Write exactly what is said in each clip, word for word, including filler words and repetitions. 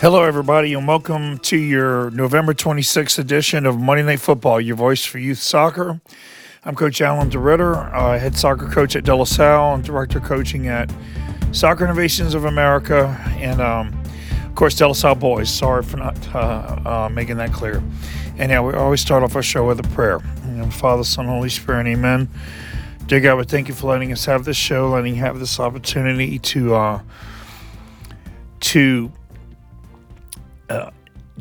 Hello, everybody, and welcome to your November twenty-sixth edition of Monday Night Football, your voice for youth soccer. I'm Coach Alan DeRitter, uh, head soccer coach at De La Salle and director of coaching at Soccer Innovations of America, and, um, of course, De La Salle boys. Sorry for not uh, uh, making that clear. And, yeah, we always start off our show with a prayer. And Father, Son, Holy Spirit, and amen. Dear God, we thank you for letting us have this show, letting you have this opportunity to uh, to... Uh,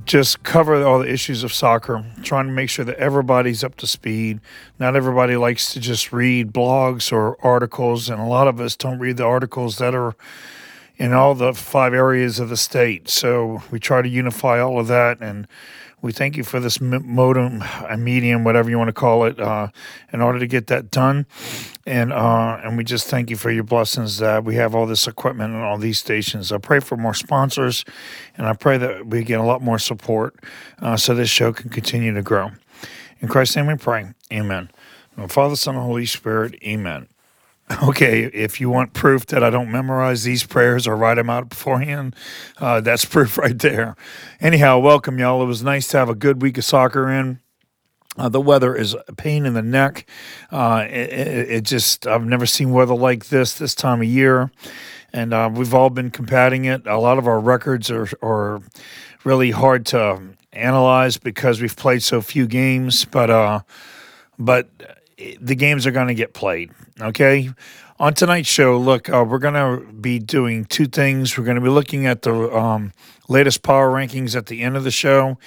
just cover all the issues of soccer, trying to make sure that everybody's up to speed. Not everybody likes to just read blogs or articles, and a lot of us don't read the articles that are in all the five areas of the state. So we try to unify all of that, and we thank you for this modem, a medium, whatever you want to call it, uh, in order to get that done. And uh, and we just thank you for your blessings that we have all this equipment and all these stations. I pray for more sponsors, and I pray that we get a lot more support uh, so this show can continue to grow. In Christ's name we pray. Amen. In Father, Son, and Holy Spirit, amen. Okay, if you want proof that I don't memorize these prayers or write them out beforehand, uh, that's proof right there. Anyhow, welcome, y'all. It was nice to have a good week of soccer in. Uh, the weather is a pain in the neck. Uh, it, it, it just, I've never seen weather like this this time of year. And uh, we've all been combating it. A lot of our records are, are really hard to analyze because we've played so few games. But, uh, but the games are going to get played. Okay, on tonight's show, look, uh, we're going to be doing two things. We're going to be looking at the um, latest power rankings at the end of the show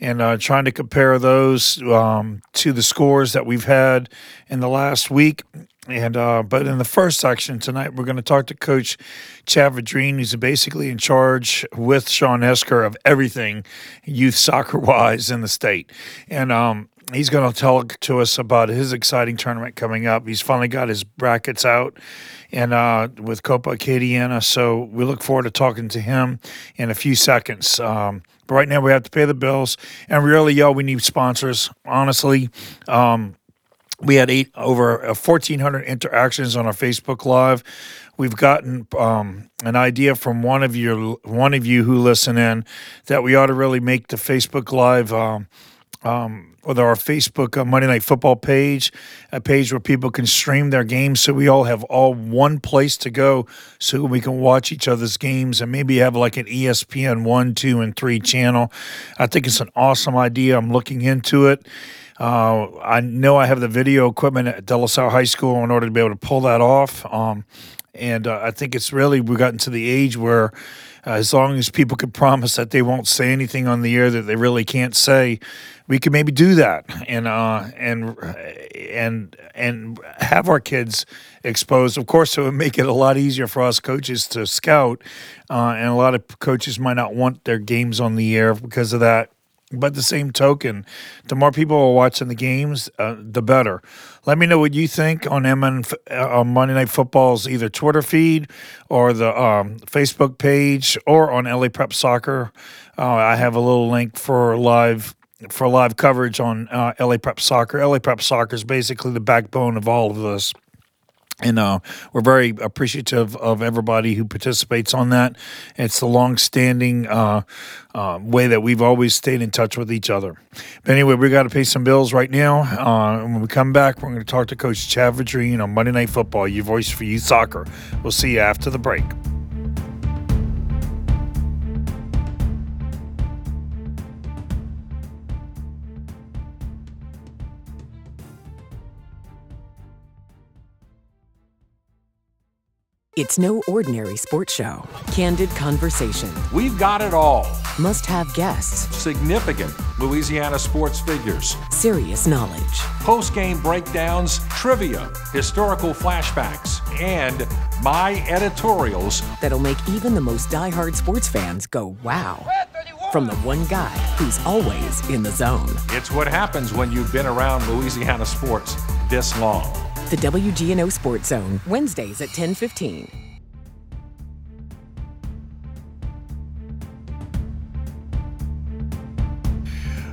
and uh, trying to compare those um, to the scores that we've had in the last week. And uh, but in the first section tonight, we're going to talk to Coach Chad Vadrine, who's basically in charge with Sean Esker of everything youth soccer-wise in the state. And um he's going to talk to us about his exciting tournament coming up. He's finally got his brackets out and uh, with Copa Acadiana, so we look forward to talking to him in a few seconds. Um, but right now we have to pay the bills, and really, y'all, we need sponsors. Honestly, um, we had eight over fourteen hundred interactions on our Facebook Live. We've gotten um, an idea from one of your one of you who listen in that we ought to really make the Facebook Live um, um with our Facebook uh, Monday Night Football page, a page where people can stream their games so we all have all one place to go so we can watch each other's games and maybe have like an E S P N one, two, and three channel. I think it's an awesome idea. I'm looking into it. Uh, I know I have the video equipment at De La Salle High School in order to be able to pull that off. Um, and uh, I think it's really, we've gotten to the age where uh, as long as people can promise that they won't say anything on the air that they really can't say, we can maybe do that and uh, and and and have our kids exposed. Of course, it would make it a lot easier for us coaches to scout, uh, and a lot of coaches might not want their games on the air because of that. But the same token, the more people are watching the games, uh, the better. Let me know what you think on M N, uh, on Monday Night Football's either Twitter feed or the um, Facebook page or on L A Prep Soccer. Uh, I have a little link for live for live coverage on uh, L A Prep Soccer. L A Prep Soccer is basically the backbone of all of this. And uh, we're very appreciative of everybody who participates on that. It's the long-standing uh, uh, way that we've always stayed in touch with each other. But anyway, we got to pay some bills right now. Uh, when we come back, we're going to talk to Coach Chad Vadrine on Monday Night Football, your voice for youth soccer. We'll see you after the break. It's no ordinary sports show. Candid conversation. We've got it all. Must-have guests. Significant Louisiana sports figures. Serious knowledge. Post-game breakdowns, trivia, historical flashbacks, and my editorials that'll make even the most die-hard sports fans go, wow. from the one guy who's always in the zone. It's what happens when you've been around Louisiana sports this long. The W G N O Sports Zone, Wednesdays at ten fifteen.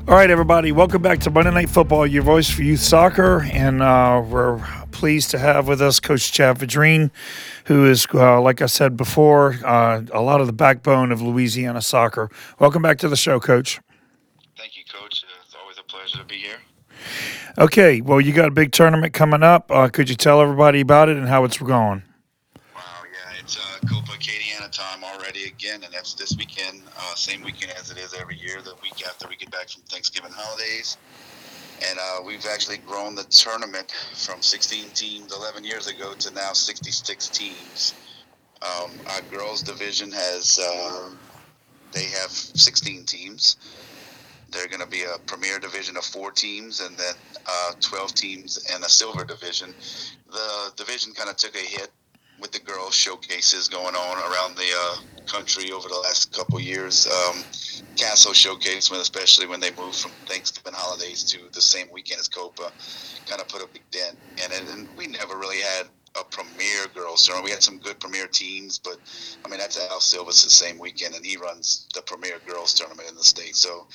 All right, everybody, welcome back to Monday Night Football, your voice for youth soccer, and uh, we're pleased to have with us Coach Chad Vadrine, who is, uh, like I said before, uh, a lot of the backbone of Louisiana soccer. Welcome back to the show, Coach. Thank you, Coach. Uh, it's always a pleasure to be here. Okay, well, you got a big tournament coming up. Uh, could you tell everybody about it and how it's going? Wow, yeah, it's uh, Copa Acadiana time already again, and that's this weekend, uh, same weekend as it is every year, the week after we get back from Thanksgiving holidays. And uh, we've actually grown the tournament from sixteen teams eleven years ago to now sixty-six teams. Um, our girls division has, uh, they have sixteen teams. They're going to be a premier division of four teams and then uh, twelve teams and a silver division. The division kind of took a hit with the girls' showcases going on around the uh, country over the last couple years. Um, Castle Showcase, when, especially when they moved from Thanksgiving holidays to the same weekend as Copa, kind of put a big dent in it. And we never really had a premier girls' tournament. We had some good premier teams, but, I mean, that's Al Silva's the same weekend, and he runs the premier girls' tournament in the state. So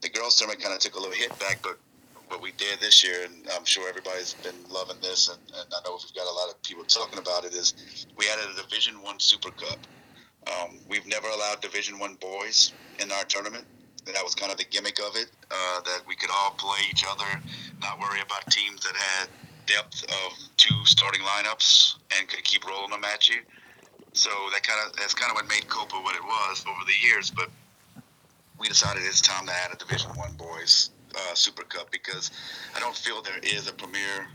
the girls' tournament kind of took a little hit back, but what we did this year, and I'm sure everybody's been loving this, and, and I know we've got a lot of people talking about it, is we added a Division One Super Cup. Um, we've never allowed Division One boys in our tournament. That was kind of the gimmick of it, uh, that we could all play each other, not worry about teams that had depth of two starting lineups and could keep rolling them at you. So that kind of that's kind of what made Copa what it was over the years, but we decided it's time to add a Division One boys uh, Super Cup because I don't feel there is a premier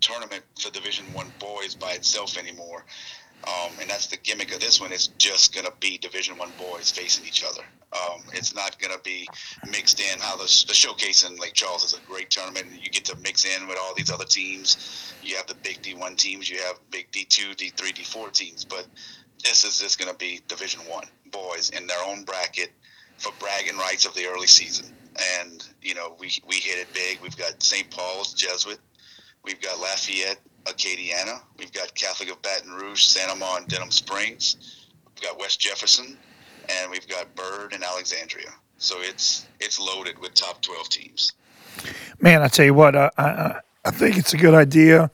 tournament for Division One boys by itself anymore. Um, and that's the gimmick of this one. It's just going to be Division One boys facing each other. Um, it's not going to be mixed in. How the, the showcase in Lake Charles is a great tournament. You get to mix in with all these other teams. You have the big D one teams. You have big D two, D three, D four teams. But this is just going to be Division One boys in their own bracket for bragging rights of the early season. And, you know, we, we hit it big. We've got Saint Paul's, Jesuit. We've got Lafayette, Acadiana. We've got Catholic of Baton Rouge, Santa More, and Denham Springs. We've got West Jefferson, and we've got Byrd and Alexandria. So it's it's loaded with top twelve teams. Man, I tell you what, I I, I think it's a good idea.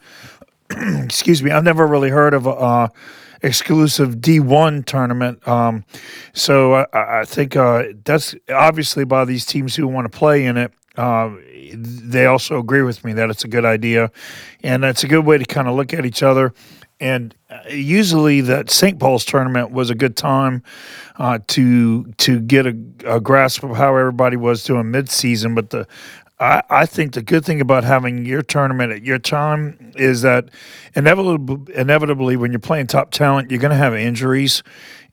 Excuse me, I've never really heard of a uh, exclusive D one tournament. Um, so I, I think uh, that's obviously by these teams who want to play in it. Uh, they also agree with me that it's a good idea, and it's a good way to kind of look at each other. And usually that Saint Paul's tournament was a good time uh, to to get a, a grasp of how everybody was doing mid-season. But the I, I think the good thing about having your tournament at your time is that inevitably, inevitably when you're playing top talent, you're going to have injuries,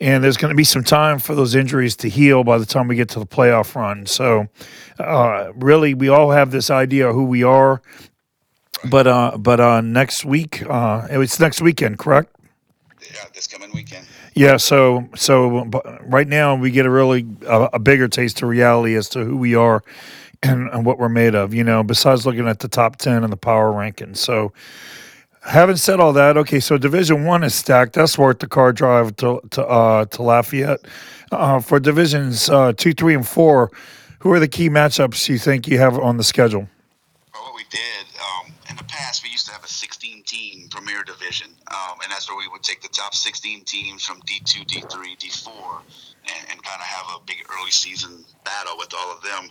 and there's going to be some time for those injuries to heal by the time we get to the playoff run. So uh, really, we all have this idea of who we are, but uh, but uh, next week, uh, it's next weekend, correct? Yeah, this coming weekend. Yeah, so so right now we get a really a, a bigger taste of reality as to who we are and, and what we're made of, you know, besides looking at the top ten and the power rankings. So having said all that, okay, so Division One is stacked. That's worth the car drive to to, uh, to Lafayette. Uh, for Divisions uh, two, three, and four, who are the key matchups you think you have on the schedule? Well, what we did, um, in the past we used to have a sixteen-team premier division, um, and that's where we would take the top sixteen teams from D two, D three, D four, and, and kind of have a big early season battle with all of them.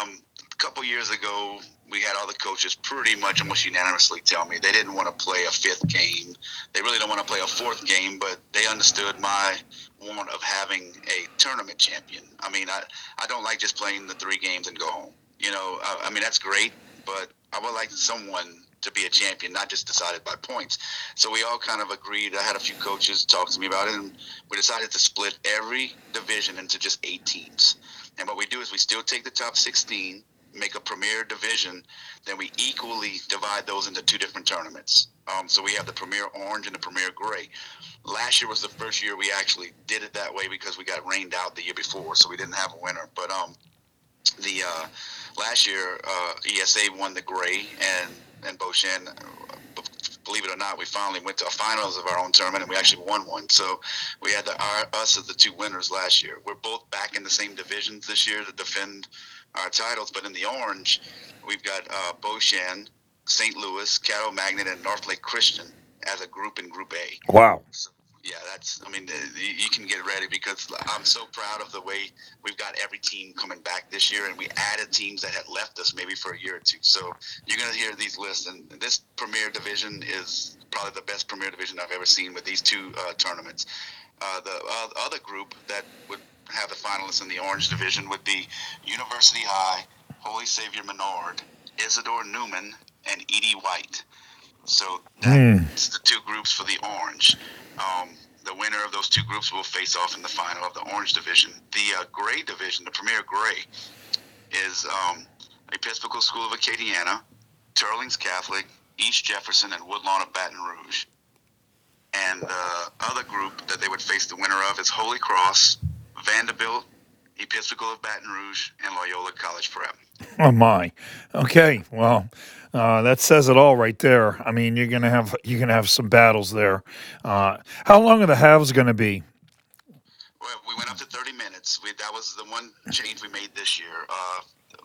Um, a couple years ago, we had all the coaches pretty much almost unanimously tell me they didn't want to play a fifth game. They really don't want to play a fourth game, but they understood my want of having a tournament champion. I mean, I, I don't like just playing the three games and go home. You know, I, I mean, that's great, but I would like someone to be a champion, not just decided by points. So we all kind of agreed. I had a few coaches talk to me about it, and we decided to split every division into just eight teams. And what we do is we still take the top sixteen, make a premier division, then we equally divide those into two different tournaments. Um, so we have the Premier Orange and the Premier Gray. Last year was the first year we actually did it that way because we got rained out the year before, so we didn't have a winner. But um, the uh, last year, uh, E S A won the Gray, and and Beauchene, believe it or not, we finally went to a finals of our own tournament, and we actually won one. So we had the, our, us as the two winners last year. We're both back in the same divisions this year to defend our titles. But in the Orange, we've got uh, Beauchene, Saint Louis, Caddo Magnet, and North Lake Christian as a group in Group A. Wow. So, yeah, that's, I mean, you can get ready because I'm so proud of the way we've got every team coming back this year, and we added teams that had left us maybe for a year or two. So you're going to hear these lists, and this Premier Division is probably the best Premier Division I've ever seen with these two uh, tournaments. Uh, the uh, other group that would have the finalists in the Orange Division would be University High, Holy Savior Menard, Isidore Newman, and Edie White. So that's mm. the two groups for the Orange. Um, the winner of those two groups will face off in the final of the Orange Division. The uh, Gray Division, the Premier Gray, is um, Episcopal School of Acadiana, Turlings Catholic, East Jefferson, and Woodlawn of Baton Rouge. And the other group that they would face the winner of is Holy Cross, Vanderbilt, Episcopal of Baton Rouge, and Loyola College Prep. Oh, my. Okay, well... Uh, that says it all right there. I mean, you're gonna have you're gonna have some battles there. Uh, how long are the halves gonna be? Well, we went up to thirty minutes. We, that was the one change we made this year. Uh,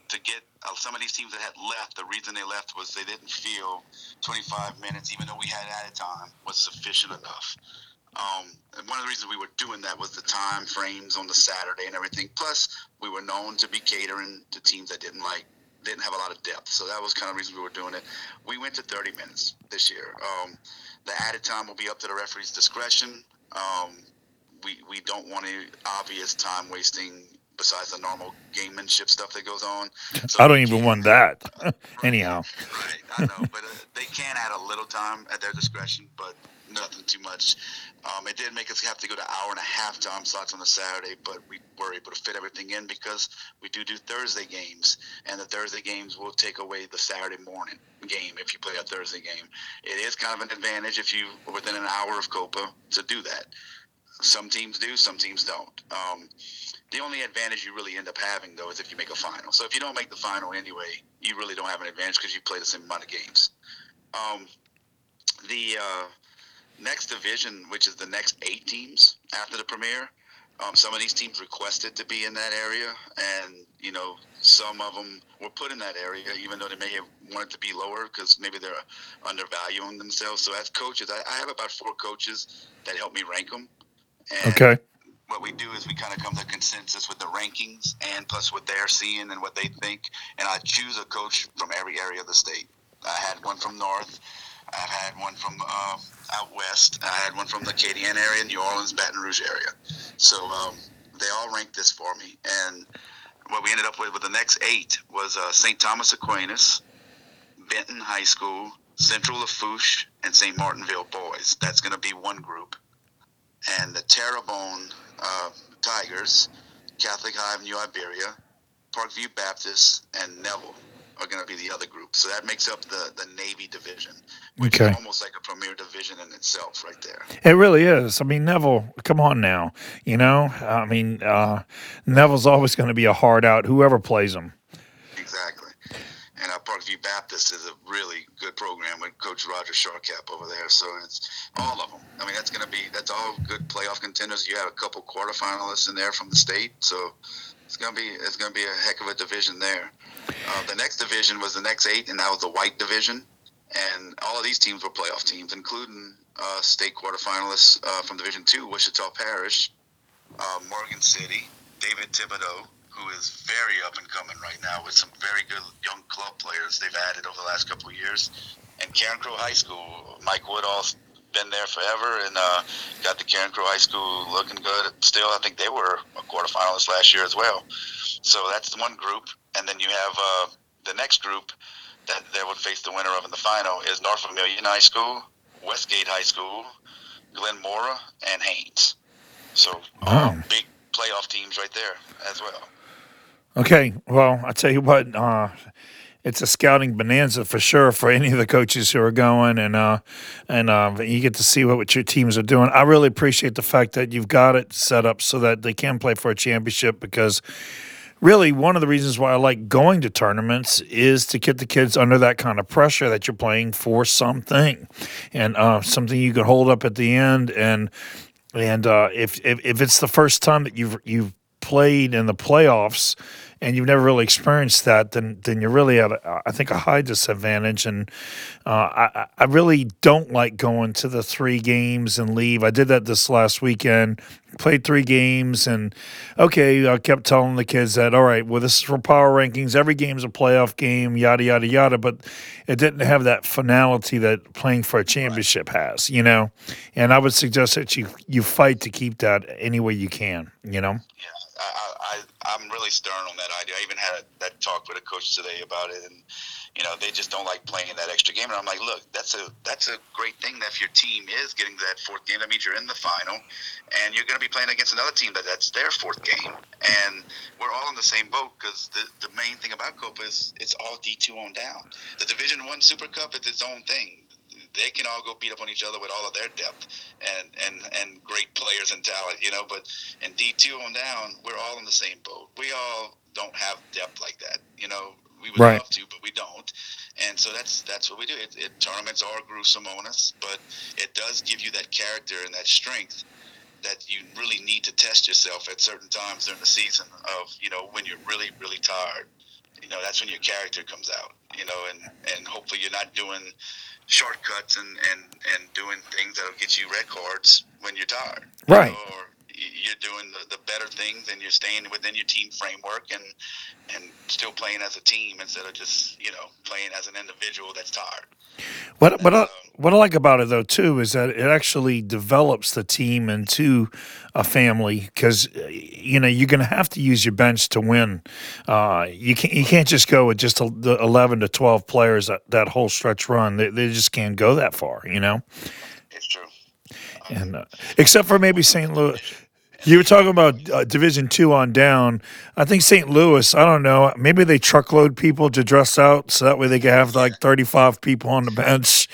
to get uh, some of these teams that had left, the reason they left was they didn't feel twenty-five minutes, even though we had added time, was sufficient enough. Um, and one of the reasons we were doing that was the time frames on the Saturday and everything. Plus, we were known to be catering to teams that didn't like. Didn't have a lot of depth, so that was kind of the reason we were doing it. We went to thirty minutes this year. Um, the added time will be up to the referee's discretion. Um, we we don't want any obvious time wasting besides the normal gamemanship stuff that goes on. So I don't even want that. Right, anyhow. Right, I know, but uh, they can add a little time at their discretion, but nothing too much. Um, it did make us have to go to hour and a half time slots on the Saturday, but we were able to fit everything in because we do do Thursday games, and the Thursday games will take away the Saturday morning game if you play a Thursday game. It is kind of an advantage if you are within an hour of Copa to do that. Some teams do, some teams don't. Um, the only advantage you really end up having, though, is if you make a final. So if you don't make the final anyway, you really don't have an advantage because you play the same amount of games. Um, the... Uh, Next division, which is the next eight teams after the Premier, um, some of these teams requested to be in that area, and you know some of them were put in that area, even though they may have wanted to be lower because maybe they're undervaluing themselves. So as coaches, I, I have about four coaches that help me rank them. And okay. What we do is we kind of come to consensus with the rankings and plus what they're seeing and what they think, and I choose a coach from every area of the state. I had one from North. I've had one from uh, out west. I had one from the Acadiana area, New Orleans, Baton Rouge area. So um, they all ranked this for me. And what we ended up with with the next eight was uh, Saint Thomas Aquinas, Benton High School, Central Lafourche, and Saint Martinville Boys. That's going to be one group. And the Terrebonne uh, Tigers, Catholic High of New Iberia, Parkview Baptist, and Neville are going to be the other group. So that makes up the, the Navy division, which okay. is almost like a premier division in itself right there. It really is. I mean, Neville, come on now. You know, I mean, uh, Neville's always going to be a hard out, whoever plays him. Exactly. And our Parkview Baptist is a really good program with Coach Roger Sharkap over there. So it's all of them. I mean, that's going to be, that's all good playoff contenders. You have a couple quarterfinalists in there from the state. So it's going to be, it's going to be a heck of a division there. Uh, the next division was the next eight, and that was the white division. And all of these teams were playoff teams, including uh, state quarterfinalists uh, from Division two, Ouachita Parish, uh, Morgan City, David Thibodeau, who is very up and coming right now with some very good young club players they've added over the last couple of years. And Karen Crow High School, Mike Woodall's been there forever and uh, got the Karen Crow High School looking good. Still, I think they were a quarterfinalist last year as well. So that's one group. And then you have uh, the next group that they would face the winner of in the final is North Vermilion High School, Westgate High School, Glenmora, and Haynes. So wow. um, big playoff teams right there as well. Okay, well, I tell you what, uh, it's a scouting bonanza for sure for any of the coaches who are going, and uh, and uh, you get to see what, what your teams are doing. I really appreciate the fact that you've got it set up so that they can play for a championship, because really, one of the reasons why I like going to tournaments is to get the kids under that kind of pressure that you're playing for something, and uh, something you can hold up at the end. And and uh, if, if if it's the first time that you've you've played in the playoffs and you've never really experienced that, then then you're really at a, I think a high disadvantage. And uh, I I really don't like going to the three games and leave. I did that this last weekend. Played three games, and okay, I kept telling the kids that, all right, well, this is for power rankings. Every game's a playoff game, yada, yada, yada. But it didn't have that finality that playing for a championship has, you know. And I would suggest that you, you fight to keep that any way you can, you know. Yeah, I, I, I'm really stern on that idea. I even had that talk with a coach today about it, and, you know, they just don't like playing that extra game. And I'm like, look, that's a that's a great thing that if your team is getting to that fourth game, that means you're in the final, and you're going to be playing against another team that that's their fourth game. And we're all in the same boat, because the, the main thing about Copa is it's all D two on down. The Division One Super Cup is its own thing. They can all go beat up on each other with all of their depth and, and, and great players and talent, you know. But in D two on down, we're all in the same boat. We all don't have depth like that, you know. We would right. love to, but we don't, and so that's that's what we do. It, it, tournaments are gruesome on us, but it does give you that character and that strength that you really need to test yourself at certain times during the season. Of you know when you're really really tired, you know that's when your character comes out. You know, and, and hopefully you're not doing shortcuts and, and, and doing things that'll get you red cards when you're tired. Right. You know, or, you're doing the, the better things, and you're staying within your team framework, and and still playing as a team instead of just you know playing as an individual that's tired. What what I, what I like about it though too is that it actually develops the team into a family, because you know you're going to have to use your bench to win. Uh, you can't you can't just go with just a, the eleven to twelve players that, that whole stretch run. They, they just can't go that far, you know. It's true. And uh, except for maybe Saint Louis. You were talking about uh, Division Two on down. I think Saint Louis, I don't know, maybe they truckload people to dress out so that way they could have like thirty-five people on the bench.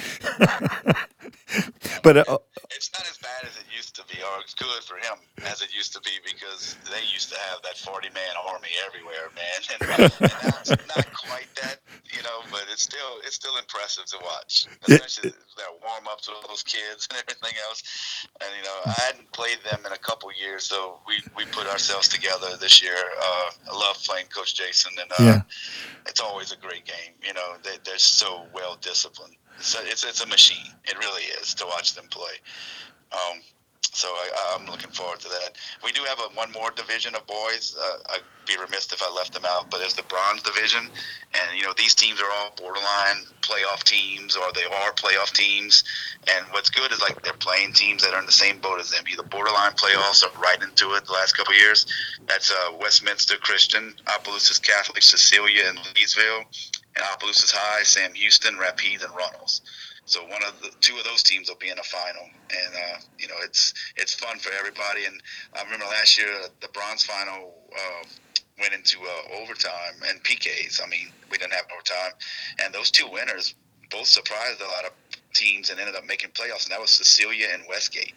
But uh, it's not as bad as it used to be, or it's good for him as it used to be, because they used to have that forty-man army everywhere, man. And, and now it's not quite that, you know, but it's still it's still impressive to watch, especially that warm-ups with those kids and everything else. And you know, I hadn't played them in a couple years, so we, we put ourselves together this year. Uh, I love playing Coach Jason, and uh, yeah. it's always a great game. You know, they, they're so well disciplined. So it's it's a machine. It really is to watch them play. Um, so I, I'm looking forward to that. We do have a, one more division of boys. Uh, I'd be remiss if I left them out, but there's the bronze division, and you know these teams are all borderline playoff teams, or they are playoff teams. And what's good is like they're playing teams that are in the same boat as them, either borderline playoffs or right into it. The last couple of years, that's uh, Westminster Christian, Opelousas Catholic, Cecilia, and Leesville. And Opelousas High, Sam Houston, Rapides, and Runnels. So one of the two of those teams will be in the final, and uh, you know it's it's fun for everybody. And I remember last year the bronze final uh, went into uh, overtime and P Ks. I mean, we didn't have overtime, and those two winners both surprised a lot of teams and ended up making playoffs. And that was Cecilia and Westgate.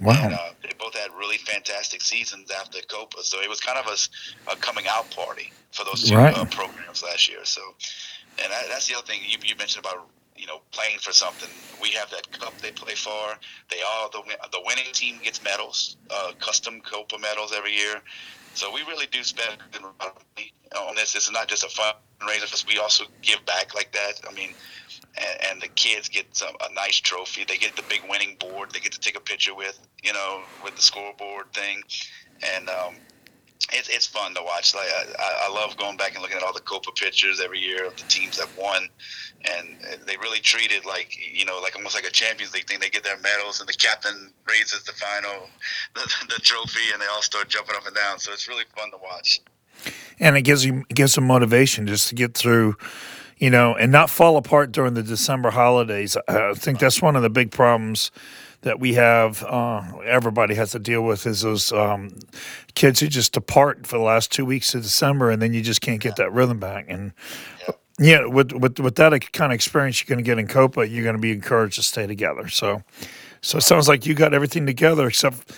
Wow! And, uh, they both had really fantastic seasons after Copa, so it was kind of a, a coming out party for those two right. uh, programs last year. So, and that, that's the other thing you, you mentioned about you know playing for something. We have that cup they play for. They all the the winning team gets medals, uh, custom Copa medals every year. So we really do spend money on this. It's not just a fundraiser, because we also give back like that. I mean. And, and the kids get some, a nice trophy. They get the big winning board. They get to take a picture with, you know, with the scoreboard thing. And um, it's it's fun to watch. Like I, I love going back and looking at all the Copa pictures every year of the teams that won. And they really treat it like, you know, like almost like a Champions League thing. They get their medals, and the captain raises the final, the, the trophy, and they all start jumping up and down. So it's really fun to watch. And it gives you it gives them motivation just to get through. You know, and not fall apart during the December holidays. I think that's one of the big problems that we have, uh, everybody has to deal with, is those um, kids who just depart for the last two weeks of December, and then you just can't get that rhythm back. And yep. yeah, with, with with that kind of experience you're going to get in Copa, you're going to be encouraged to stay together. So, so it sounds like you got everything together except,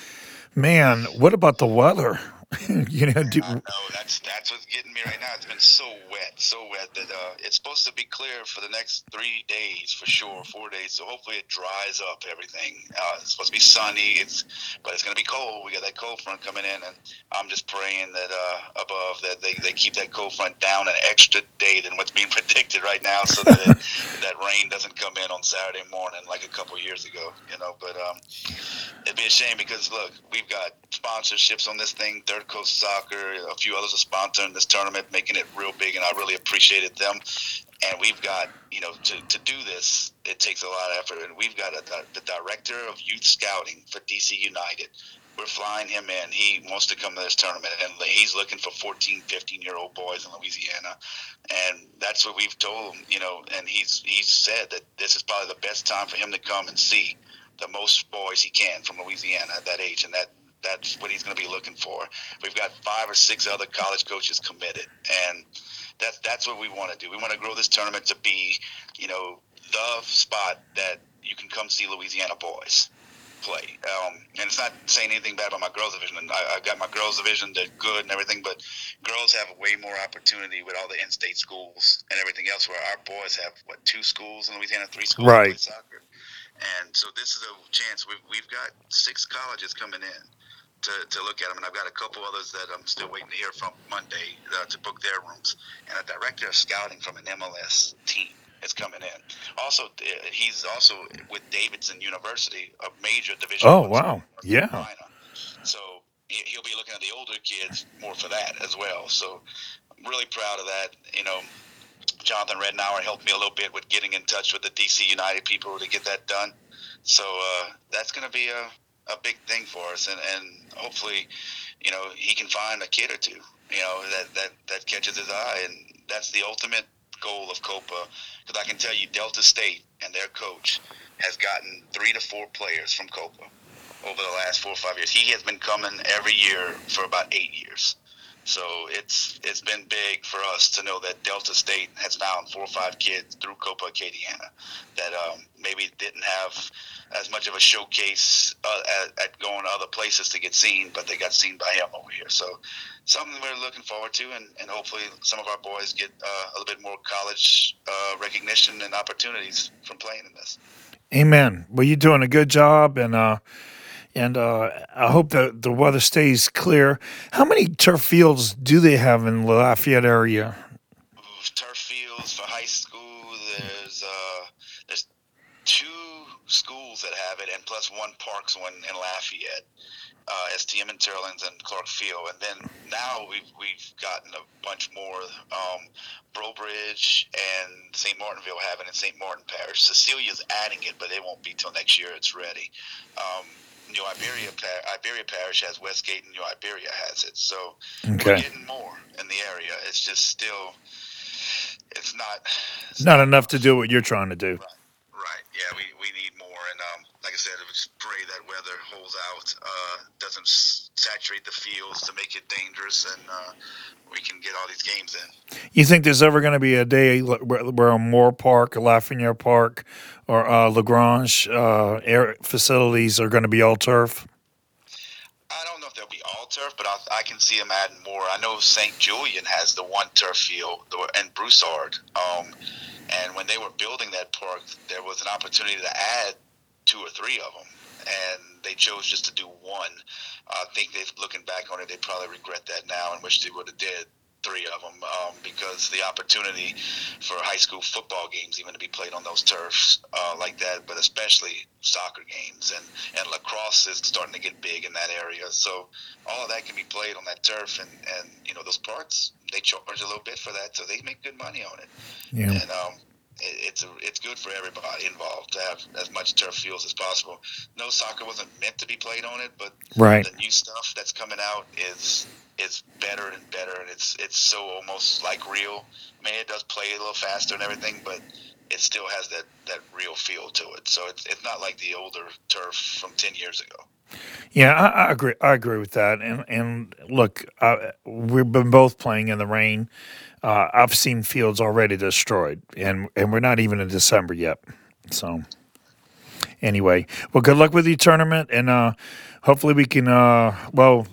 man, what about the weather? you know, do, uh, no, that's that's what's getting me right now. It's been so wet, so wet that uh, it's supposed to be clear for the next three days for sure, four days. So hopefully it dries up everything. Uh, it's supposed to be sunny. It's but it's gonna be cold. We got that cold front coming in, and I'm just praying that uh, above that they, they keep that cold front down an extra day than what's being predicted right now, so that it, that rain doesn't come in on Saturday morning like a couple years ago. You know, but um, it'd be a shame because look, we've got sponsorships on this thing. Coast Soccer, a few others are sponsoring this tournament, making it real big, and I really appreciated them. And we've got, you know, to, to do this, it takes a lot of effort. And we've got a, the director of youth scouting for D C United. We're flying him in. He wants to come to this tournament, and he's looking for fourteen, fifteen-year-old boys in Louisiana. And that's what we've told him, you know, and he's he's said that this is probably the best time for him to come and see the most boys he can from Louisiana at that age, and that that's what he's going to be looking for. We've got five or six other college coaches committed, and that's that's what we want to do. We want to grow this tournament to be, you know, the spot that you can come see Louisiana boys play. Um, and it's not saying anything bad about my girls division. I, I've got my girls division; they're good and everything, but girls have way more opportunity with all the in-state schools and everything else. Where our boys have what two schools in Louisiana, three schools right. in soccer, and so this is a chance. We've we've got six colleges coming in. To, to look at them, and I've got a couple others that I'm still waiting to hear from Monday uh, to book their rooms, and a director of scouting from an M L S team is coming in. Also, uh, he's also with Davidson University, a major division. Oh, wow. Yeah. Carolina. So he, he'll be looking at the older kids more for that as well. So I'm really proud of that. You know, Jonathan Rednauer helped me a little bit with getting in touch with the D C United people to get that done. So uh, that's going to be a a big thing for us, and, and hopefully, you know, he can find a kid or two, you know, that, that, that catches his eye, and that's the ultimate goal of Copa, because I can tell you Delta State and their coach has gotten three to four players from Copa over the last four or five years. He has been coming every year for about eight years, so it's it's been big for us to know that Delta State has found four or five kids through Copa Acadiana that um, maybe didn't have as much of a showcase uh, at, at going to other places to get seen, but they got seen by him over here. So something we're looking forward to, and, and hopefully some of our boys get uh, a little bit more college uh, recognition and opportunities from playing in this. Amen. Well, you're doing a good job, and uh, and uh, I hope that the weather stays clear. How many turf fields do they have in the Lafayette area? Turf fields for high school, there's uh, there's two schools that have it, and plus one parks one in Lafayette, uh, S T M and Turlings and Clark Field, and then now we've we've gotten a bunch more. Um, Brobridge and Saint Martinville have it in Saint Martin Parish. Cecilia's adding it, but it won't be till next year. It's ready. Um, New Iberia Iberia Parish has Westgate, and New Iberia has it. So okay. We're getting more in the area. It's just still, it's not it's not enough to do what you're trying to do. Right. Right. Yeah, we, we need more. And um, like I said, we just pray that weather holds out, uh, doesn't saturate the fields to make it dangerous, and uh, we can get all these games in. You think there's ever going to be a day where, where Moore Park, Lafayette Park, or uh, LaGrange uh, air facilities are going to be all turf? I don't know if they'll be all turf, but I, I can see them adding more. I know Saint Julian has the one turf field, and Broussard. Um, And when they were building that park, there was an opportunity to add two or three of them, and they chose just to do one. I think they've, looking back on it, they probably regret that now and wish they would have did three of them um, because the opportunity for high school football games even to be played on those turfs uh, like that, but especially soccer games, and, and lacrosse is starting to get big in that area. So all of that can be played on that turf, and, and you know, those parks, they charge a little bit for that, so they make good money on it. Yeah. And um, it, it's a, it's good for everybody involved to have as much turf fields as possible. No, soccer wasn't meant to be played on it, but right. The new stuff that's coming out is it's better and better, and it's it's so almost like real. I mean, it does play a little faster and everything, but it still has that, that real feel to it. So it's it's not like the older turf from ten years ago. Yeah, I, I agree. I agree with that. And and look, I, we've been both playing in the rain. Uh, I've seen fields already destroyed, and, and we're not even in December yet. So anyway, well, good luck with the tournament, and uh, hopefully we can uh, well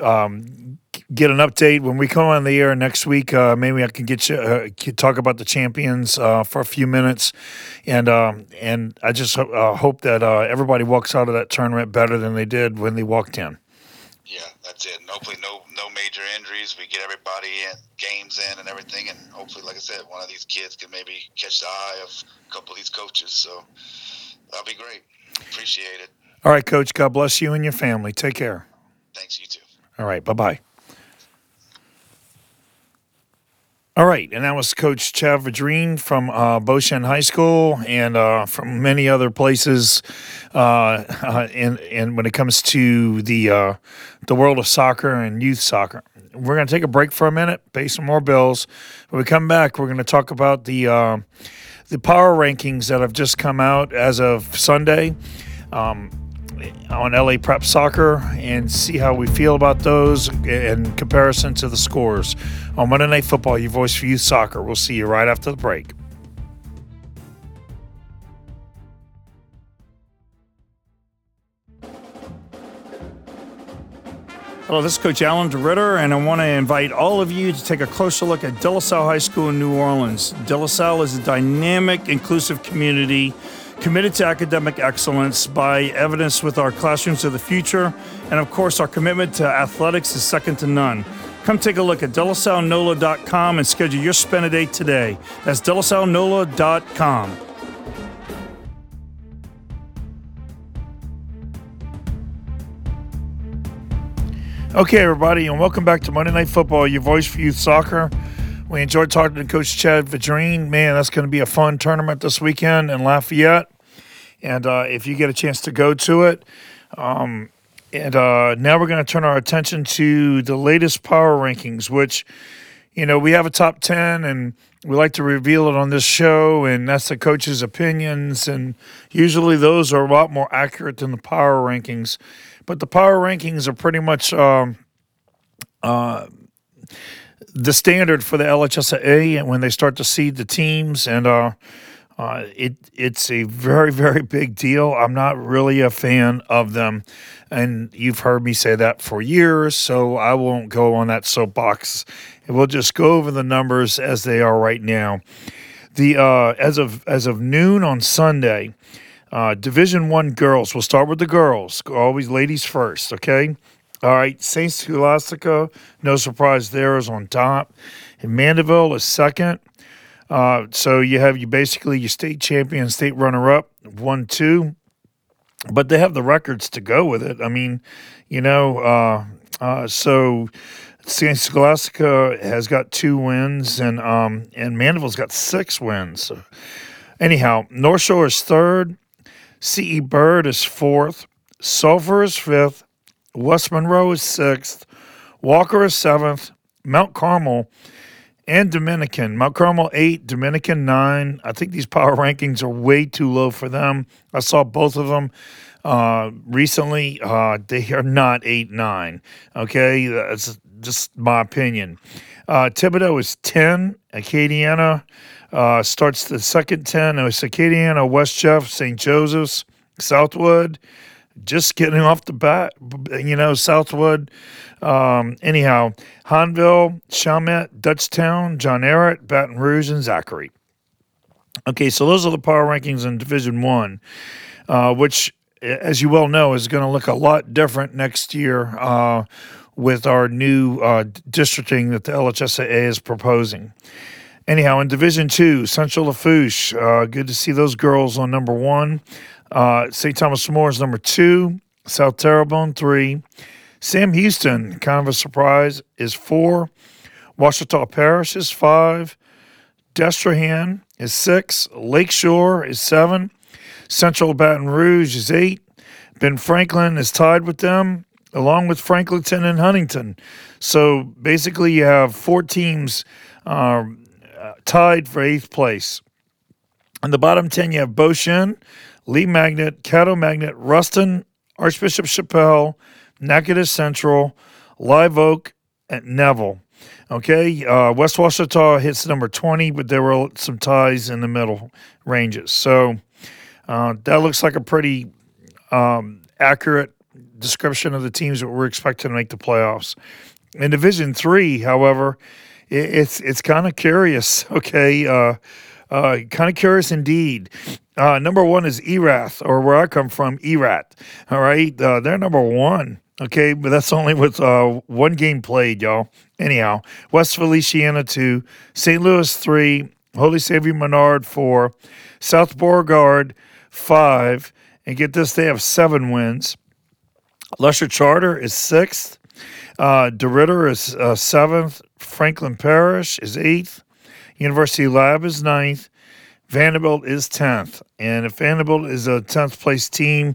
um, get an update when we come on the air next week. Uh, maybe I can get you uh, talk about the champions uh, for a few minutes, and um, and I just ho- uh, hope that uh, everybody walks out of that tournament better than they did when they walked in. Yeah, that's it. And hopefully no no major injuries. We get everybody in, games in and everything. And hopefully, like I said, one of these kids can maybe catch the eye of a couple of these coaches. So that'll be great. Appreciate it. All right, Coach. God bless you and your family. Take care. Thanks, you too. All right, bye-bye. All right, and that was Coach Chad Vadrine from uh, Beauchene High School, and uh, from many other places. Uh, uh, and and when it comes to the uh, the world of soccer and youth soccer, we're going to take a break for a minute, pay some more bills. When we come back, we're going to talk about the uh, the power rankings that have just come out as of Sunday. Um, on L A Prep Soccer, and see how we feel about those in comparison to the scores. On Monday Night Football, your voice for youth soccer. We'll see you right after the break. Hello, this is Coach Alan DeRitter, and I want to invite all of you to take a closer look at De La Salle High School in New Orleans. De La Salle is a dynamic, inclusive community committed to academic excellence by evidence with our classrooms of the future. And of course, our commitment to athletics is second to none. Come take a look at de la salle nola dot com and schedule your spend a day today. That's de la salle nola dot com. Okay, everybody, and welcome back to Monday Night Football, your voice for youth soccer. We enjoyed talking to Coach Chad Vadrine. Man, that's going to be a fun tournament this weekend in Lafayette. And uh, if you get a chance to go to it. Um, and uh, now we're going to turn our attention to the latest power rankings, which, you know, we have a top ten, and we like to reveal it on this show, and that's the coaches' opinions. And usually those are a lot more accurate than the power rankings. But the power rankings are pretty much um, – uh, the standard for the L H S A, and when they start to seed the teams, and uh, uh, it it's a very, very big deal. I'm not really a fan of them, and you've heard me say that for years, so I won't go on that soapbox. We'll just go over the numbers as they are right now. The uh, as of as of noon on Sunday, uh, Division One girls. We'll start with the girls. Always ladies first, okay? All right, Saint Scholastica, no surprise there, is on top. And Mandeville is second. Uh, so you have you basically your state champion, state runner-up, one, two. But they have the records to go with it. I mean, you know, uh, uh, so Saint Scholastica has got two wins, and um, and Mandeville's got six wins. So anyhow, North Shore is third. C E. Bird is fourth. Sulphur is fifth. West Monroe is sixth, Walker is seventh, Mount Carmel and Dominican. Mount Carmel eight, Dominican nine. I think these power rankings are way too low for them. I saw both of them uh, recently. Uh, they are not eight nine, okay? That's just my opinion. Uh, Thibodeau is ten, Acadiana uh, starts the second ten. It was Acadiana, West Jeff, Saint Joseph's, Southwood. Just getting off the bat, you know, Southwood. Um, anyhow, Hanville, Chalmette, Dutchtown, John Errett, Baton Rouge, and Zachary. Okay, so those are the power rankings in Division One, uh, which, as you well know, is going to look a lot different next year uh, with our new uh, districting that the L H S A is proposing. Anyhow, in Division Two, Central Lafourche, uh, good to see those girls on number one. Uh, Saint Thomas More is number two, South Terrebonne three, Sam Houston, kind of a surprise, is four, Ouachita Parish is five, Destrehan is six, Lakeshore is seven, Central Baton Rouge is eight, Ben Franklin is tied with them, along with Franklinton and Huntington. So basically you have four teams uh, tied for eighth place. In the bottom ten, you have Beauchene, Lee Magnet, Caddo Magnet, Ruston, Archbishop Chappelle, Natchitoches Central, Live Oak, and Neville. Okay, uh, West Ouachita hits number twenty, but there were some ties in the middle ranges. So uh, that looks like a pretty um, accurate description of the teams that we're expecting to make the playoffs. In Division three, however, it, it's it's kind of curious, okay, uh, uh, kind of curious indeed. Uh, number one is Erath, or where I come from, Erath, all right? Uh, they're number one. Okay, but that's only with uh, one game played, y'all. Anyhow, West Feliciana two, Saint Louis three, Holy Savior Menard four, South Beauregard five, and get this, they have seven wins. Lusher Charter is sixth, uh, DeRitter is uh, seventh, Franklin Parish is eighth, University Lab is ninth, Vanderbilt is tenth. And if Vanderbilt is a tenth place team,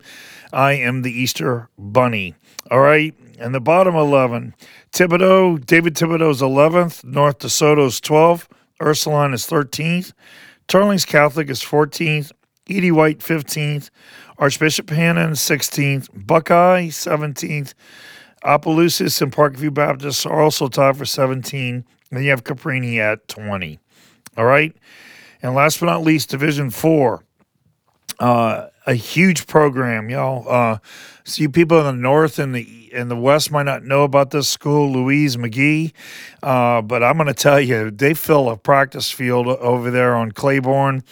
I am the Easter Bunny. All right, and the bottom eleven, Thibodeau, David Thibodeau's eleventh, North DeSoto's twelfth, Ursuline is thirteenth, Turlings Catholic is fourteenth, Edie White fifteenth, Archbishop Hannon sixteenth, Buckeye seventeenth, Opelousas and Parkview Baptist are also tied for seventeen, and you have Caprini at twenty. All right, and last but not least, Division four. Uh, a huge program, y'all. Uh, see, people in the north and the and the west might not know about this school, Louise McGee, uh, but I'm going to tell you, they fill a practice field over there on Claiborne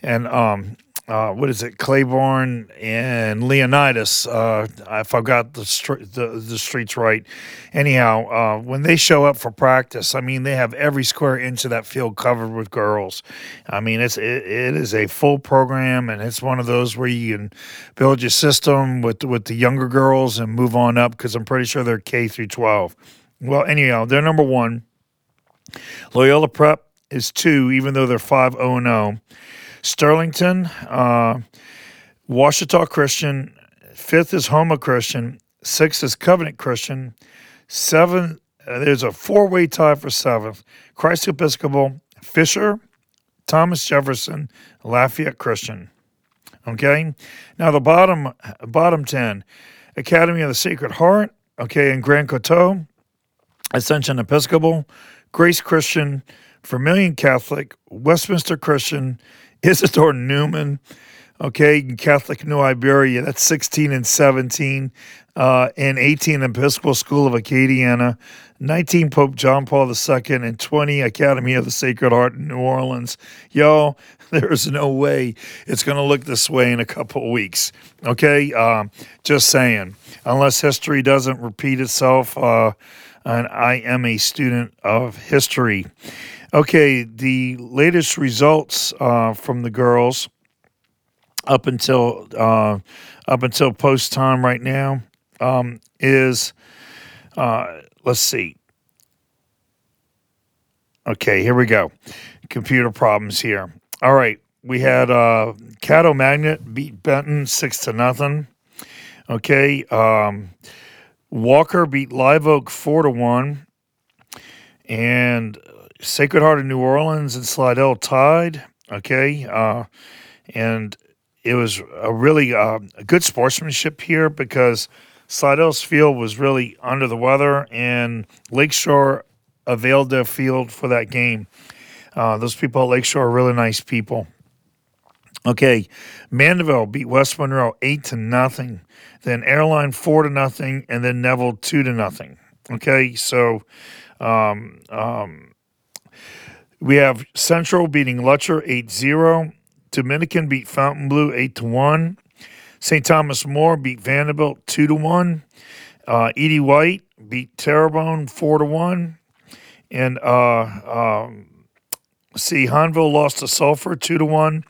and um, uh, what is it, Claiborne and Leonidas, uh, if I've got the, str- the, the streets right. Anyhow, uh, when they show up for practice, I mean, they have every square inch of that field covered with girls. I mean, it's it, it is a full program, and it's one of those where you can build your system with, with the younger girls and move on up, because I'm pretty sure they're K through twelve. Well, anyhow, they're number one. Loyola Prep is two, even though they're five oh oh. Sterlington, uh, Ouachita Christian, fifth is Houma Christian, sixth is Covenant Christian, seventh, uh, there's a four-way tie for seventh, Christ Episcopal, Fisher, Thomas Jefferson, Lafayette Christian. Okay, now the bottom bottom ten, Academy of the Sacred Heart, okay, in Grand Coteau, Ascension Episcopal, Grace Christian, Vermilion Catholic, Westminster Christian, Isidore Newman, okay, Catholic New Iberia, that's sixteen and seventeen, uh, and eighteen Episcopal School of Acadiana, nineteen Pope John Paul the Second, and twenty Academy of the Sacred Heart in New Orleans. Y'all, there's no way it's going to look this way in a couple of weeks, okay? Um, just saying, unless history doesn't repeat itself, uh, and I am a student of history. Okay, the latest results uh, from the girls up until uh, up until post time right now um, is uh, let's see. Okay, here we go. Computer problems here. All right, we had uh, Caddo Magnet beat Benton six to nothing. Okay, um, Walker beat Live Oak four to one, and Sacred Heart of New Orleans and Slidell tied, okay, uh, and it was a really uh, a good sportsmanship here, because Slidell's field was really under the weather, and Lakeshore availed their field for that game. Uh, those people at Lakeshore are really nice people. Okay, Mandeville beat West Monroe eight to nothing, then Airline four to nothing, and then Neville two to nothing. Okay, so um, um, we have Central beating Lutcher eight to nothing. Dominican beat Fontainebleau eight to one. Saint Thomas More beat Vanderbilt two to one. Uh, Edie White beat Terrebonne four to one. And uh, uh, see, Hanville lost to Sulphur two to one.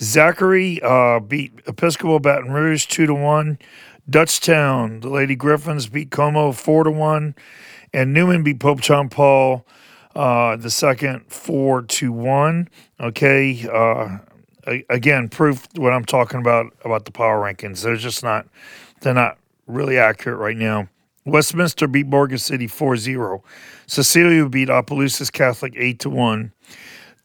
Zachary uh, beat Episcopal Baton Rouge two to one. Dutchtown, the Lady Griffins beat Como four to one. And Newman beat Pope John Paul Uh, the second, four to one. Okay, uh, again, proof what I'm talking about about the power rankings. They're just not, they're not really accurate right now. Westminster beat Morgan City four to nothing. Cecilia beat Opelousas Catholic eight to one.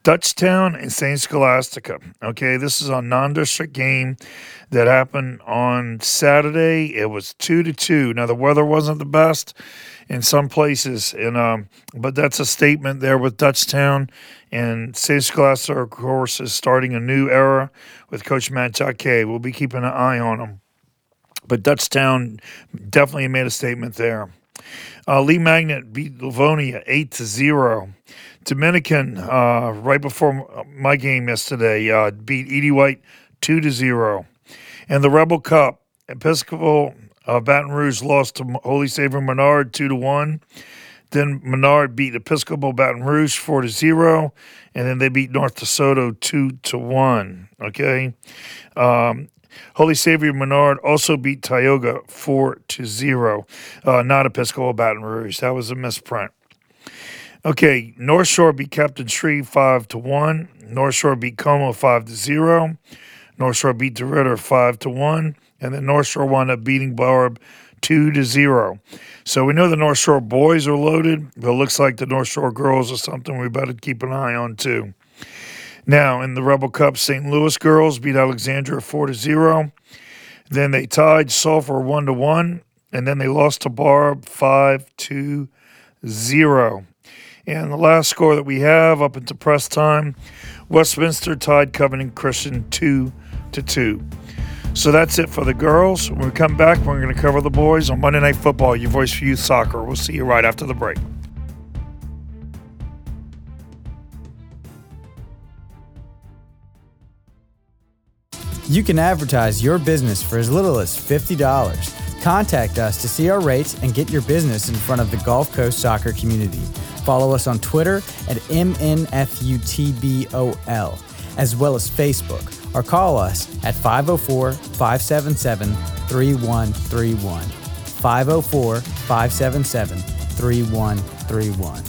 Dutchtown and Saint Scholastica. Okay, this is a non-district game that happened on Saturday. It was two to two. Now the weather wasn't the best in some places, and um, but that's a statement there with Dutchtown, and Saint Scholastica, of course, is starting a new era with Coach Matt Jacquet. We'll be keeping an eye on him, but Dutchtown definitely made a statement there. Uh, Lee Magnet beat Livonia eight to zero. Dominican, uh, right before my game yesterday, uh, beat Edie White two to zero. And the Rebel Cup, Episcopal of uh, Baton Rouge lost to Holy Savior Menard two to one. Then Menard beat Episcopal Baton Rouge four to zero, and then they beat North DeSoto two to one. Okay. Um, Holy Savior Menard also beat Tioga four to zero. Uh, not Episcopal Baton Rouge. That was a misprint. Okay, North Shore beat Captain Shreve five to one. North Shore beat Como five to zero. North Shore beat DeRitter five to one. And then North Shore wound up beating Barb two to zero. So we know the North Shore boys are loaded, but it looks like the North Shore girls are something we better keep an eye on too. Now, in the Rebel Cup, Saint Louis girls beat Alexandria four to zero. Then they tied Sulphur one to one, and then they lost to Barb five to zero. And the last score that we have up into press time, Westminster tied Covenant Christian two to two. So that's it for the girls. When we come back, we're going to cover the boys on Monday Night Football, your voice for youth soccer. We'll see you right after the break. You can advertise your business for as little as fifty dollars. Contact us to see our rates and get your business in front of the Gulf Coast soccer community. Follow us on Twitter at M N F U T B O L, as well as Facebook, or call us at five oh four, five seven seven, three one three one. five oh four, five seven seven, three one three one.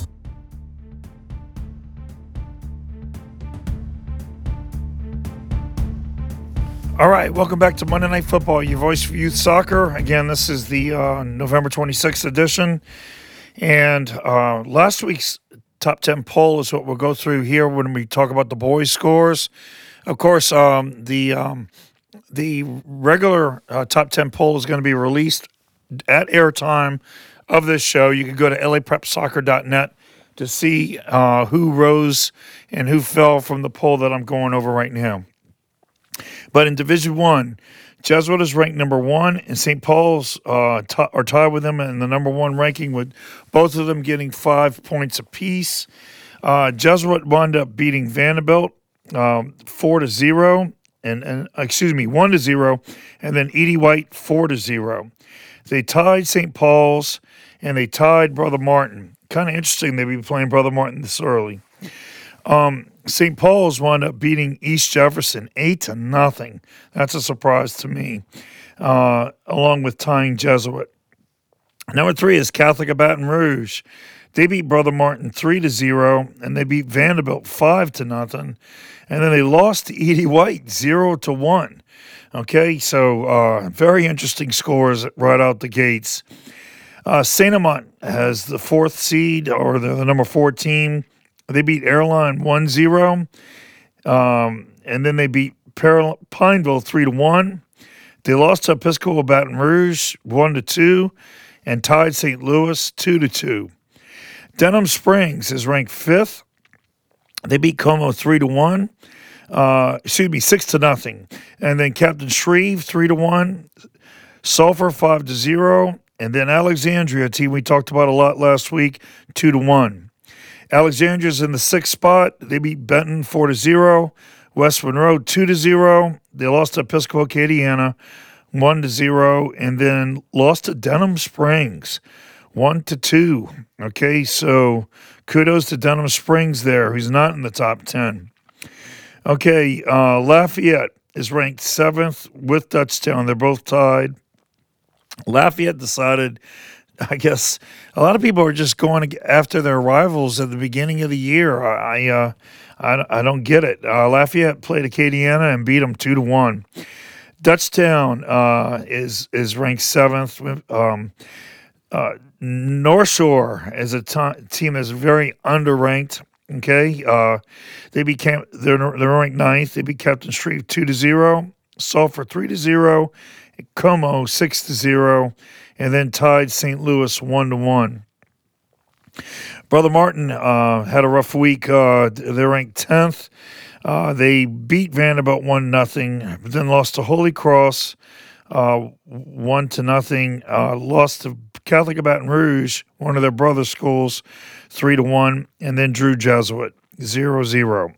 All right, welcome back to Monday Night Football, your voice for youth soccer. Again, this is the uh, November twenty-sixth edition. And uh, last week's top ten poll is what we'll go through here when we talk about the boys' scores. Of course, um, the um, the regular uh, top ten poll is going to be released at airtime of this show. You can go to L A prep soccer dot net to see uh, who rose and who fell from the poll that I'm going over right now. But in Division One, Jesuit is ranked number one, and Saint Paul's uh, t- are tied with them in the number one ranking, with both of them getting five points apiece. Uh, Jesuit wound up beating Vanderbilt um, four to zero, and, and excuse me, one to zero, and then Edie White four to zero. They tied Saint Paul's, and they tied Brother Martin. Kind of interesting they'd be playing Brother Martin this early. Um, Saint Paul's wound up beating East Jefferson eight to nothing. That's a surprise to me, uh, along with tying Jesuit. Number three is Catholic of Baton Rouge. They beat Brother Martin three to zero, and they beat Vanderbilt five to nothing, and then they lost to Edie White zero to one. Okay, so uh, very interesting scores right out the gates. Uh, Saint Amant has the fourth seed, or the, the number four team. They beat Airline one zero, um, and then they beat Par- Pineville three to one. They lost to Episcopal Baton Rouge one to two, and tied Saint Louis two to two. Denham Springs is ranked fifth. They beat Como three to one, uh, excuse me, six to nothing. And then Captain Shreve three to one, Sulphur five to zero, and then Alexandria, a team we talked about a lot last week, two to one. Alexandria's in the sixth spot. They beat Benton four to zero. West Monroe two to zero. They lost to Episcopal Acadiana one to zero. And then lost to Denham Springs one to two. Okay, so kudos to Denham Springs there, who's not in the top ten. Okay, uh, Lafayette is ranked seventh with Dutchtown. They're both tied. Lafayette decided, I guess a lot of people are just going after their rivals at the beginning of the year. I uh, I, I don't get it. Uh, Lafayette played Acadiana and beat them two to one. Dutchtown uh, is is ranked seventh. Um, uh, North Shore as a t- team is very underranked. Okay, uh, they became they're they're ranked ninth. They beat Captain Shreve two to zero, Sulphur three to zero, Como six to zero, and then tied Saint Louis one to one. Brother Martin uh, had a rough week. Uh, they're ranked tenth. Uh, they beat Vanderbilt one nothing, but then lost to Holy Cross uh, one to nothing. Uh, lost to Catholic of Baton Rouge, one of their brother schools, three to one, and then drew Jesuit zero zero.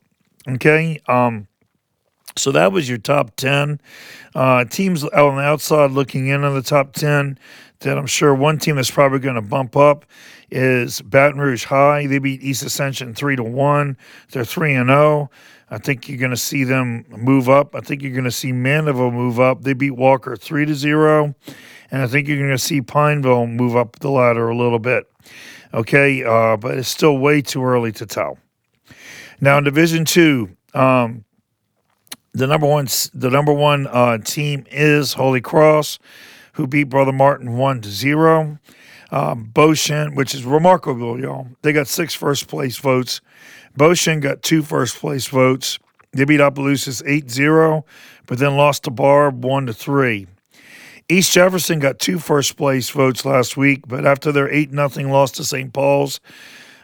Okay, um, so that was your top ten uh, teams on the outside looking in on the top ten. That I'm sure one team that's probably going to bump up is Baton Rouge High. They beat East Ascension three to one. They're three and zero. I think you're going to see them move up. I think you're going to see Mandeville move up. They beat Walker three to zero, and I think you're going to see Pineville move up the ladder a little bit. Okay, uh, but it's still way too early to tell. Now in Division Two, um, the number one, the number one uh, team is Holy Cross, who beat Brother Martin one to zero. Um, Beauchene, which is remarkable, y'all. They got six first place votes. Beauchene got two first place votes. They beat Opelousas eight zero, but then lost to Barb one to three. East Jefferson got two first place votes last week, but after their eight nothing loss to Saint Paul's,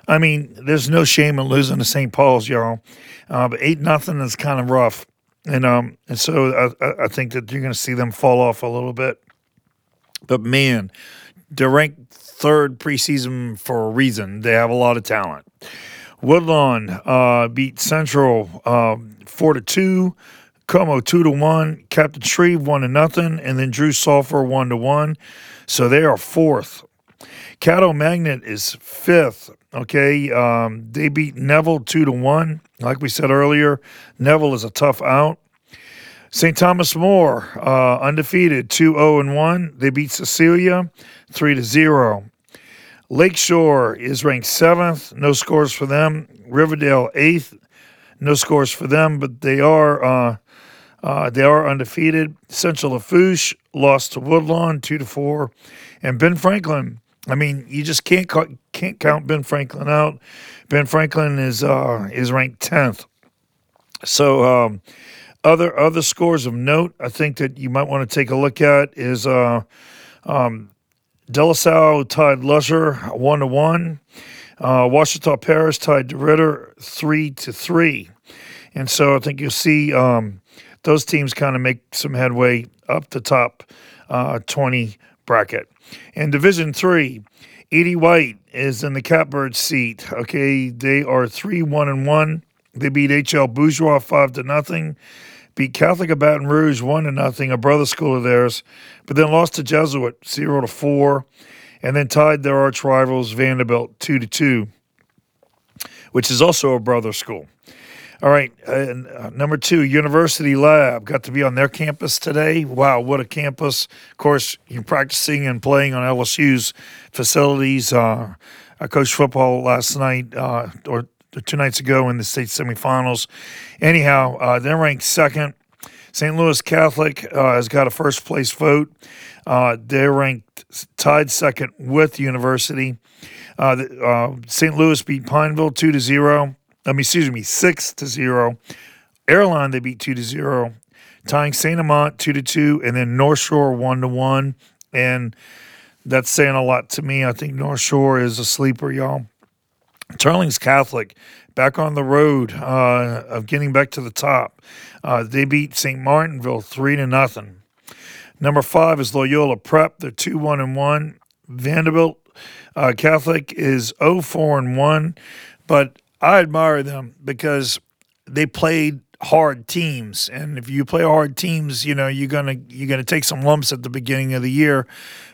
I mean, there's no shame in losing to Saint Paul's, y'all. Uh, but eight nothing is kind of rough. And, um, and so I, I think that you're going to see them fall off a little bit. But, man, they're ranked third preseason for a reason. They have a lot of talent. Woodlawn uh, beat Central um, four to two, Como two to one, Captain Shreve one to nothing, and then drew Sulphur one to one. So they are fourth. Caddo Magnet is fifth. Okay, um, they beat Neville two to one. Like we said earlier, Neville is a tough out. Saint Thomas More, uh, undefeated, two oh one. They beat Cecilia, three to zero. Lakeshore is ranked seventh. No scores for them. Riverdale, eighth. No scores for them, but they are uh, uh, they are undefeated. Central Lafourche lost to Woodlawn, two to four. And Ben Franklin, I mean, you just can't ca- can't count Ben Franklin out. Ben Franklin is uh, is ranked tenth. So, um Other other scores of note, I think that you might want to take a look at is uh, um, De La Salle tied Lusher one to one, Ouachita Parish tied DeRitter three to three, and so I think you'll see um, those teams kind of make some headway up the top uh, twenty bracket. In Division Three, Edie White is in the catbird seat. Okay, they are three one and one. They beat H L Bourgeois five to nothing, beat Catholic of Baton Rouge one to nothing, a brother school of theirs, but then lost to Jesuit zero to four, and then tied their arch rivals Vanderbilt two to two, which is also a brother school. All right, and uh, number two, University Lab got to be on their campus today. Wow, what a campus! Of course, you're practicing and playing on L S U's facilities. Uh, I coached football last night, uh, or. two nights ago in the state semifinals. Anyhow, uh, they're ranked second. Saint Louis Catholic uh, has got a first-place vote. Uh, they're ranked tied second with University. Uh, the, uh, Saint Louis beat Pineville two to zero. I mean, excuse me, six to zero. Airline, they beat two to zero. Tying Saint Amant two to two, and then North Shore one to one. And that's saying a lot to me. I think North Shore is a sleeper, y'all. Turlings Catholic, back on the road uh, of getting back to the top. Uh, they beat Saint Martinville three to nothing. Number five is Loyola Prep. They're two one and one. Vanderbilt uh, Catholic is zero four and one, but I admire them because they played hard teams, and if you play hard teams, you know you're gonna you're gonna take some lumps at the beginning of the year,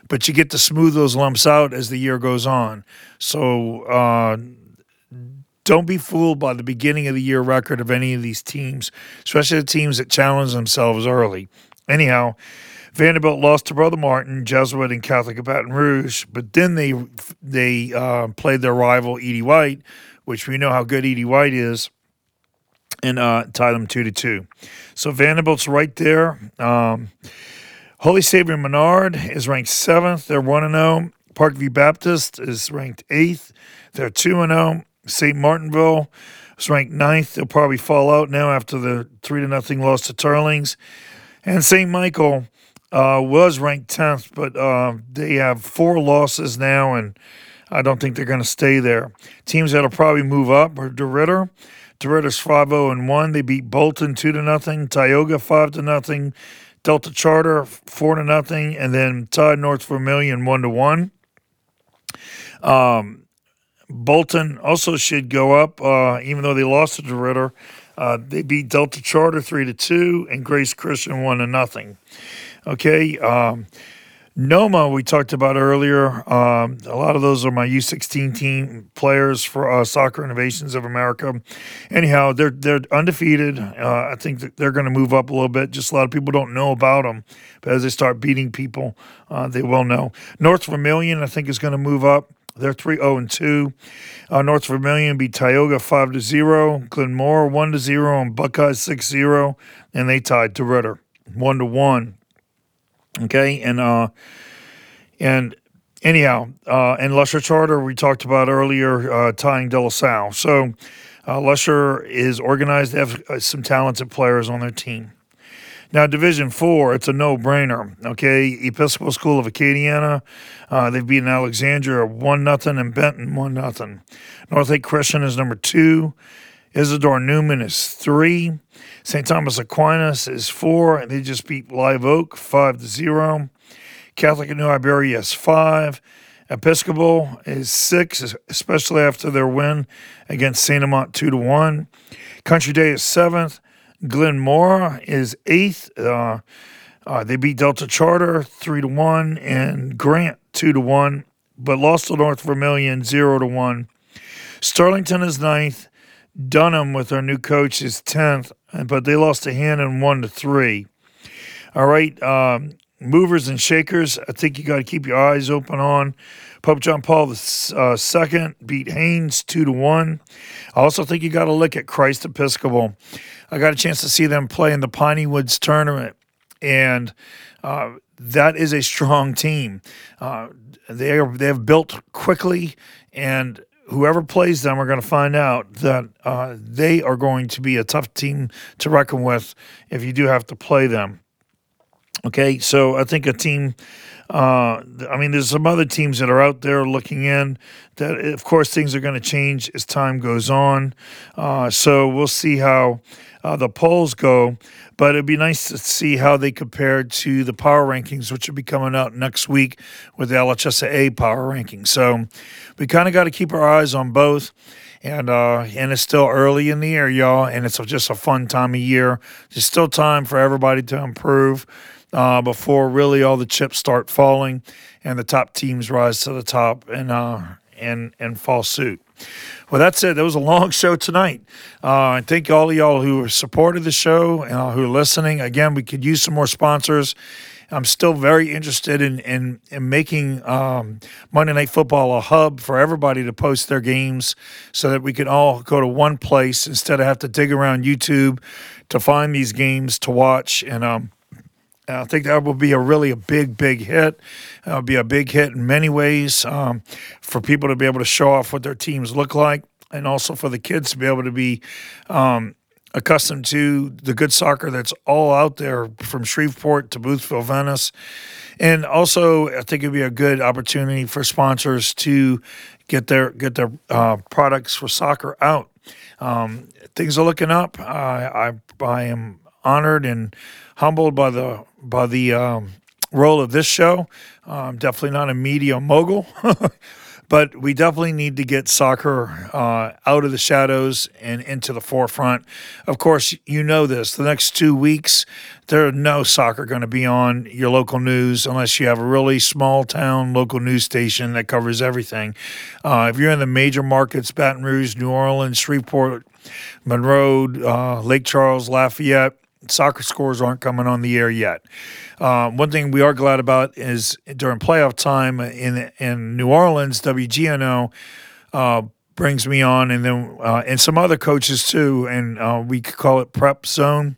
but you get to smooth those lumps out as the year goes on. So. Uh, Don't be fooled by the beginning of the year record of any of these teams, especially the teams that challenge themselves early. Anyhow, Vanderbilt lost to Brother Martin, Jesuit, and Catholic of Baton Rouge, but then they they uh, played their rival Edie White, which we know how good Edie White is, and uh, tied them two to two. So Vanderbilt's right there. Um, Holy Savior Menard is ranked seventh; they're one and zero. Parkview Baptist is ranked eighth; they're two and zero. Saint Martinville was ranked ninth. They'll probably fall out now after the three to nothing loss to Turlings. And Saint Michael uh, was ranked tenth, but uh, they have four losses now, and I don't think they're going to stay there. Teams that'll probably move up are DeRitter. DeRitter's five oh and one. They beat Bolton two to nothing, Tioga five to nothing, Delta Charter four to nothing, and then tied North Vermilion one to one. Um, Bolton also should go up, uh, even though they lost to DeRitter. Uh, they beat Delta Charter three to two, and Grace Christian one to nothing. Okay, um, Noma, we talked about earlier. Um, a lot of those are my U sixteen team players for uh, Soccer Innovations of America. Anyhow, they're they're undefeated. Uh, I think that they're going to move up a little bit. Just a lot of people don't know about them, but as they start beating people, uh, they will know. North Vermilion, I think, is going to move up. They're three oh and two. Uh, North Vermilion beat Tioga five to zero, Glenmore one to zero, and Buckeye six to zero, and they tied to DeRitter one to one. Okay, and uh, and anyhow, uh, and Lesher Charter we talked about earlier, uh, tying De La Salle. So uh, Lesher is organized. They have uh, some talented players on their team. Now, Division Four, it's a no-brainer. Okay, Episcopal School of Acadiana, uh, they've beaten Alexandria one nothing and Benton one nothing. North Lake Christian is number two. Isidore Newman is three. Saint Thomas Aquinas is four, and they just beat Live Oak five to zero. Catholic of New Iberia is five. Episcopal is six, especially after their win against Saint Amant two to one. Country Day is seventh. Glenmore is eighth. Uh, uh, they beat Delta Charter three to one and Grant two to one, but lost to North Vermilion zero to one. Starlington is ninth. Dunham with their new coach is tenth, but they lost to Hannon one to three. All right, um, movers and shakers, I think you got to keep your eyes open on. Pope John Paul the Second beat Haynes two to one. I also think you got to look at Christ Episcopal. I got a chance to see them play in the Piney Woods tournament, and uh, that is a strong team. Uh, they are, they have built quickly, and whoever plays them are going to find out that uh, they are going to be a tough team to reckon with if you do have to play them. Okay, so I think a team, uh, I mean, there's some other teams that are out there looking in that, of course, things are going to change as time goes on. Uh, so we'll see how uh, the polls go, but it'd be nice to see how they compare to the power rankings, which will be coming out next week with the L H S A power rankings. So we kind of got to keep our eyes on both. And uh, and it's still early in the year, y'all, and it's just a fun time of year. There's still time for everybody to improve uh, before really all the chips start falling and the top teams rise to the top and uh, and and fall suit. Well, that's it. That was a long show tonight. Uh, I thank all of y'all who supported the show and uh, who are listening. Again, we could use some more sponsors. I'm still very interested in in, in making um, Monday Night Football a hub for everybody to post their games so that we can all go to one place instead of have to dig around YouTube to find these games to watch. And um, I think that will be a really a big, big hit. It'll be a big hit in many ways um, for people to be able to show off what their teams look like and also for the kids to be able to be um, – accustomed to the good soccer that's all out there from Shreveport to Boothville, Venice. And also, I think it'd be a good opportunity for sponsors to get their get their uh, products for soccer out. Um, things are looking up. Uh, I I am honored and humbled by the by the um, role of this show. Uh, I'm definitely not a media mogul. But we definitely need to get soccer uh, out of the shadows and into the forefront. Of course, you know this. The next two weeks, there's no soccer going to be on your local news unless you have a really small-town local news station that covers everything. Uh, if you're in the major markets, Baton Rouge, New Orleans, Shreveport, Monroe, uh, Lake Charles, Lafayette, soccer scores aren't coming on the air yet. Uh, one thing we are glad about is during playoff time in in New Orleans, W G N O uh, brings me on, and then uh, and some other coaches too, and uh, we call it Prep Zone.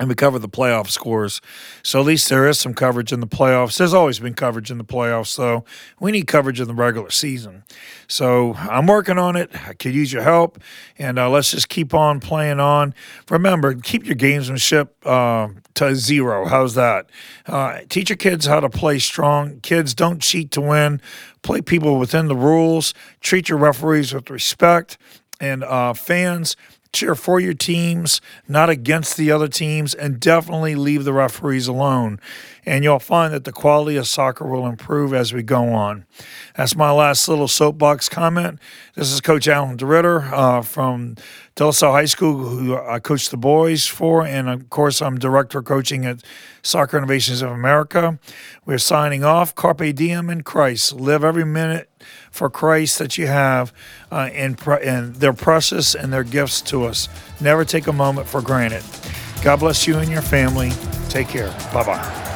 And we cover the playoff scores. So at least there is some coverage in the playoffs. There's always been coverage in the playoffs, though. We need coverage in the regular season. So I'm working on it. I could use your help. And uh, let's just keep on playing on. Remember, keep your gamesmanship uh, to zero. How's that? Uh, teach your kids how to play strong. Kids, don't cheat to win. Play people within the rules. Treat your referees with respect. And uh, fans, cheer for your teams, not against the other teams, and definitely leave the referees alone. And you'll find that the quality of soccer will improve as we go on. That's my last little soapbox comment. This is Coach Alan DeRitter uh, from De La Salle High School, who I coach the boys for, and of course I'm director of coaching at Soccer Innovations of America. We're signing off. Carpe diem in Christ. Live every minute for Christ that you have, uh, and, pre- and they're precious and they're gifts to us. Never take a moment for granted. God bless you and your family. Take care. Bye-bye.